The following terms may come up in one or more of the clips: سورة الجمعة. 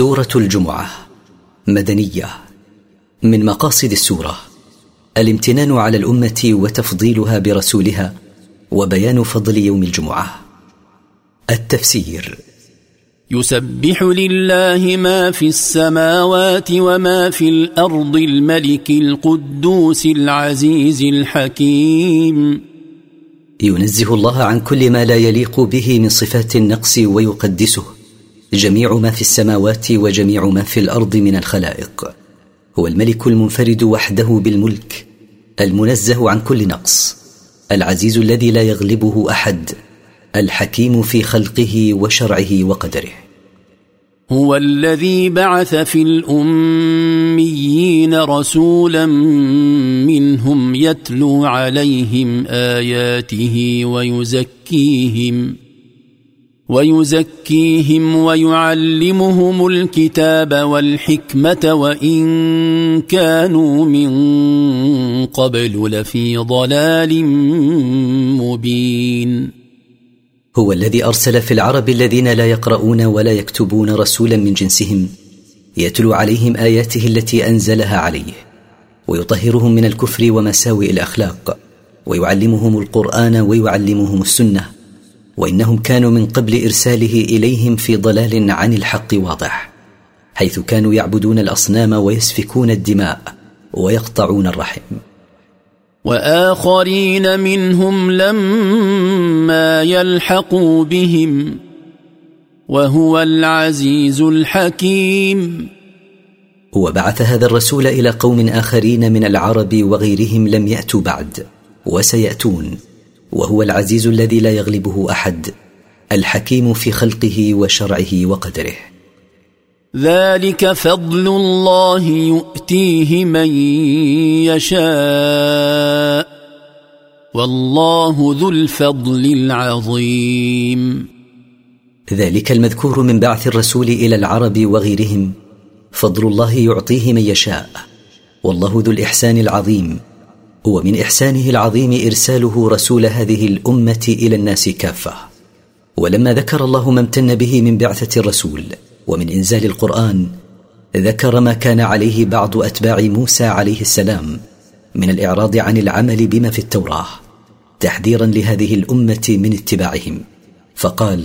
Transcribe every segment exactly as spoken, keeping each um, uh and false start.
سورة الجمعة مدنية. من مقاصد السورة الامتنان على الأمة وتفضيلها برسولها وبيان فضل يوم الجمعة. التفسير: يسبح لله ما في السماوات وما في الأرض الملك القدوس العزيز الحكيم. ينزه الله عن كل ما لا يليق به من صفات النقص ويقدسه. جميع ما في السماوات وجميع ما في الأرض من الخلائق هو الملك المنفرد وحده بالملك، المنزه عن كل نقص، العزيز الذي لا يغلبه أحد، الحكيم في خلقه وشرعه وقدره. هو الذي بعث في الأميين رسولا منهم يتلو عليهم آياته ويزكيهم ويزكيهم ويعلمهم الكتاب والحكمة وإن كانوا من قبل لفي ضلال مبين. هو الذي أرسل في العرب الذين لا يقرؤون ولا يكتبون رسولا من جنسهم يتلو عليهم آياته التي أنزلها عليه ويطهرهم من الكفر ومساوئ الأخلاق ويعلمهم القرآن ويعلمهم السنة، وإنهم كانوا من قبل إرساله إليهم في ضلال عن الحق واضح، حيث كانوا يعبدون الأصنام ويسفكون الدماء ويقطعون الرحم. وآخرين منهم لما يلحقوا بهم وهو العزيز الحكيم. وبعث هذا الرسول إلى قوم آخرين من العرب وغيرهم لم يأتوا بعد وسيأتون، وهو العزيز الذي لا يغلبه أحد، الحكيم في خلقه وشرعه وقدره. ذلك فضل الله يؤتيه من يشاء والله ذو الفضل العظيم. ذلك المذكور من بعث الرسول إلى العرب وغيرهم فضل الله يعطيه من يشاء، والله ذو الإحسان العظيم. ومن إحسانه العظيم إرساله رسول هذه الأمة إلى الناس كافة. ولما ذكر الله ما امتن به من بعثة الرسول ومن إنزال القرآن ذكر ما كان عليه بعض أتباع موسى عليه السلام من الإعراض عن العمل بما في التوراة تحذيرا لهذه الأمة من اتباعهم، فقال: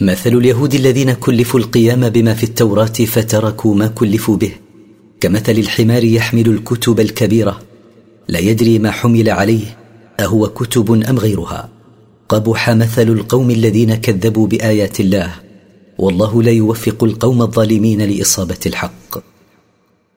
مثل اليهود الذين كلفوا القيام بما في التوراة فتركوا ما كلفوا به كمثل الحمار يحمل الكتب الكبيرة لا يدري ما حمل عليه أهو كتب أم غيرها. قبح مثل القوم الذين كذبوا بآيات الله والله لا يوفق القوم الظالمين لإصابة الحق.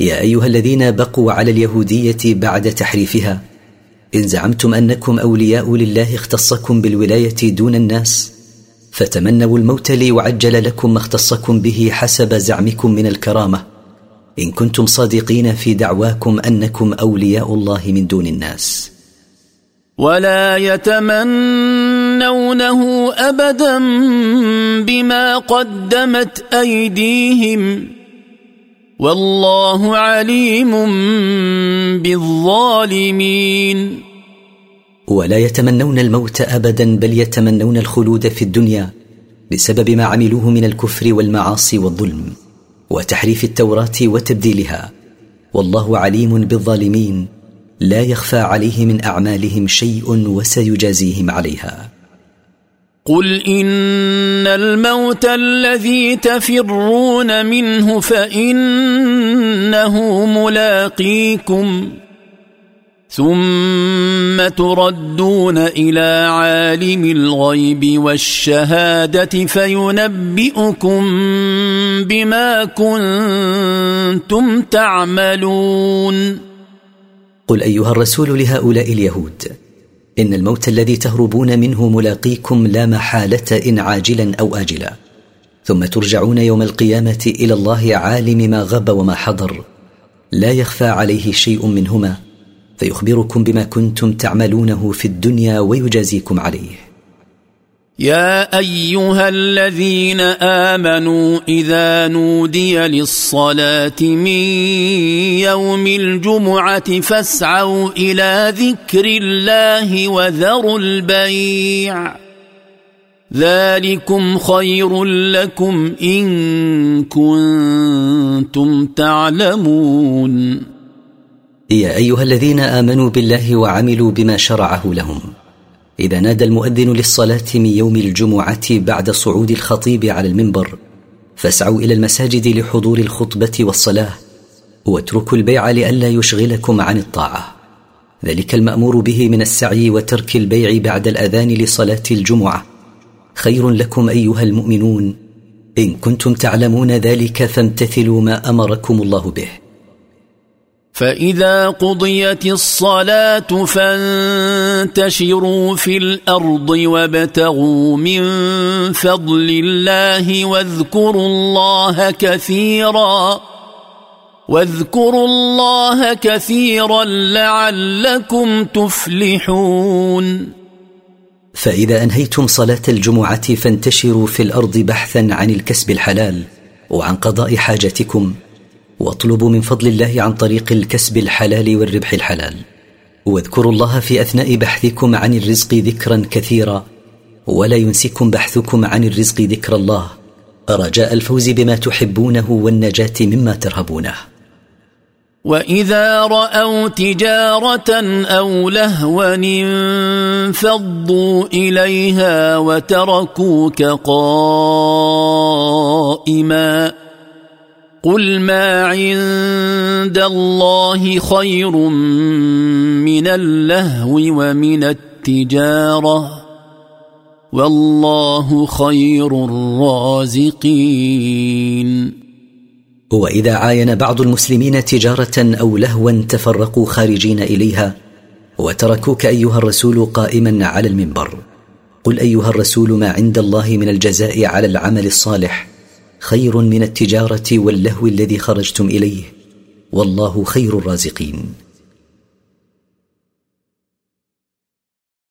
يا أيها الذين بقوا على اليهودية بعد تحريفها إن زعمتم أنكم أولياء لله اختصكم بالولاية دون الناس فتمنوا الموت ليعجل لكم ما اختصكم به حسب زعمكم من الكرامة إن كنتم صادقين في دعواكم أنكم أولياء الله من دون الناس. ولا يتمنونه أبدا بما قدمت أيديهم والله عليم بالظالمين. ولا يتمنون الموت أبدا بل يتمنون الخلود في الدنيا بسبب ما عملوه من الكفر والمعاصي والظلم وتحريف التوراة وتبديلها، والله عليم بالظالمين لا يخفى عليه من أعمالهم شيء وسيجازيهم عليها. قل إن الموت الذي تفرون منه فإنه ملاقيكم ثم تردون إلى عالم الغيب والشهادة فينبئكم بما كنتم تعملون. قل أيها الرسول لهؤلاء اليهود: إن الموت الذي تهربون منه ملاقيكم لا محالة إن عاجلا أو آجلا، ثم ترجعون يوم القيامة إلى الله عالم ما غب وما حضر، لا يخفى عليه شيء منهما، فيخبركم بما كنتم تعملونه في الدنيا ويجازيكم عليه. يا أيها الذين آمنوا إذا نودي للصلاة من يوم الجمعة فاسعوا إلى ذكر الله وذروا البيع، ذلكم خير لكم إن كنتم تعلمون. يا أيها الذين آمنوا بالله وعملوا بما شرعه لهم، إذا نادى المؤذن للصلاة من يوم الجمعة بعد صعود الخطيب على المنبر فاسعوا إلى المساجد لحضور الخطبة والصلاة، واتركوا البيع لئلا يشغلكم عن الطاعة، ذلك المأمور به من السعي وترك البيع بعد الأذان لصلاة الجمعة، خير لكم أيها المؤمنون إن كنتم تعلمون ذلك فامتثلوا ما أمركم الله به. فإذا قضيت الصلاة فانتشروا في الأرض وابتغوا من فضل الله واذكروا الله كثيرا واذكروا الله كثيرا لعلكم تفلحون. فإذا أنهيتم صلاة الجمعة فانتشروا في الأرض بحثا عن الكسب الحلال وعن قضاء حاجتكم، واطلبوا من فضل الله عن طريق الكسب الحلال والربح الحلال، واذكروا الله في أثناء بحثكم عن الرزق ذكرا كثيرا، ولا ينسكم بحثكم عن الرزق ذكر الله، رجاء الفوز بما تحبونه والنجاة مما ترهبونه. وإذا رأوا تجارة أو لهوا انفضوا إليها وتركوك قائما، قل ما عند الله خير من اللهو ومن التجارة، والله خير الرازقين. وإذا عاين بعض المسلمين تجارة أو لهوا تفرقوا خارجين إليها وتركوك أيها الرسول قائما على المنبر، قل أيها الرسول ما عند الله من الجزاء على العمل الصالح خير من التجارة واللهو الذي خرجتم إليه، والله خير الرازقين.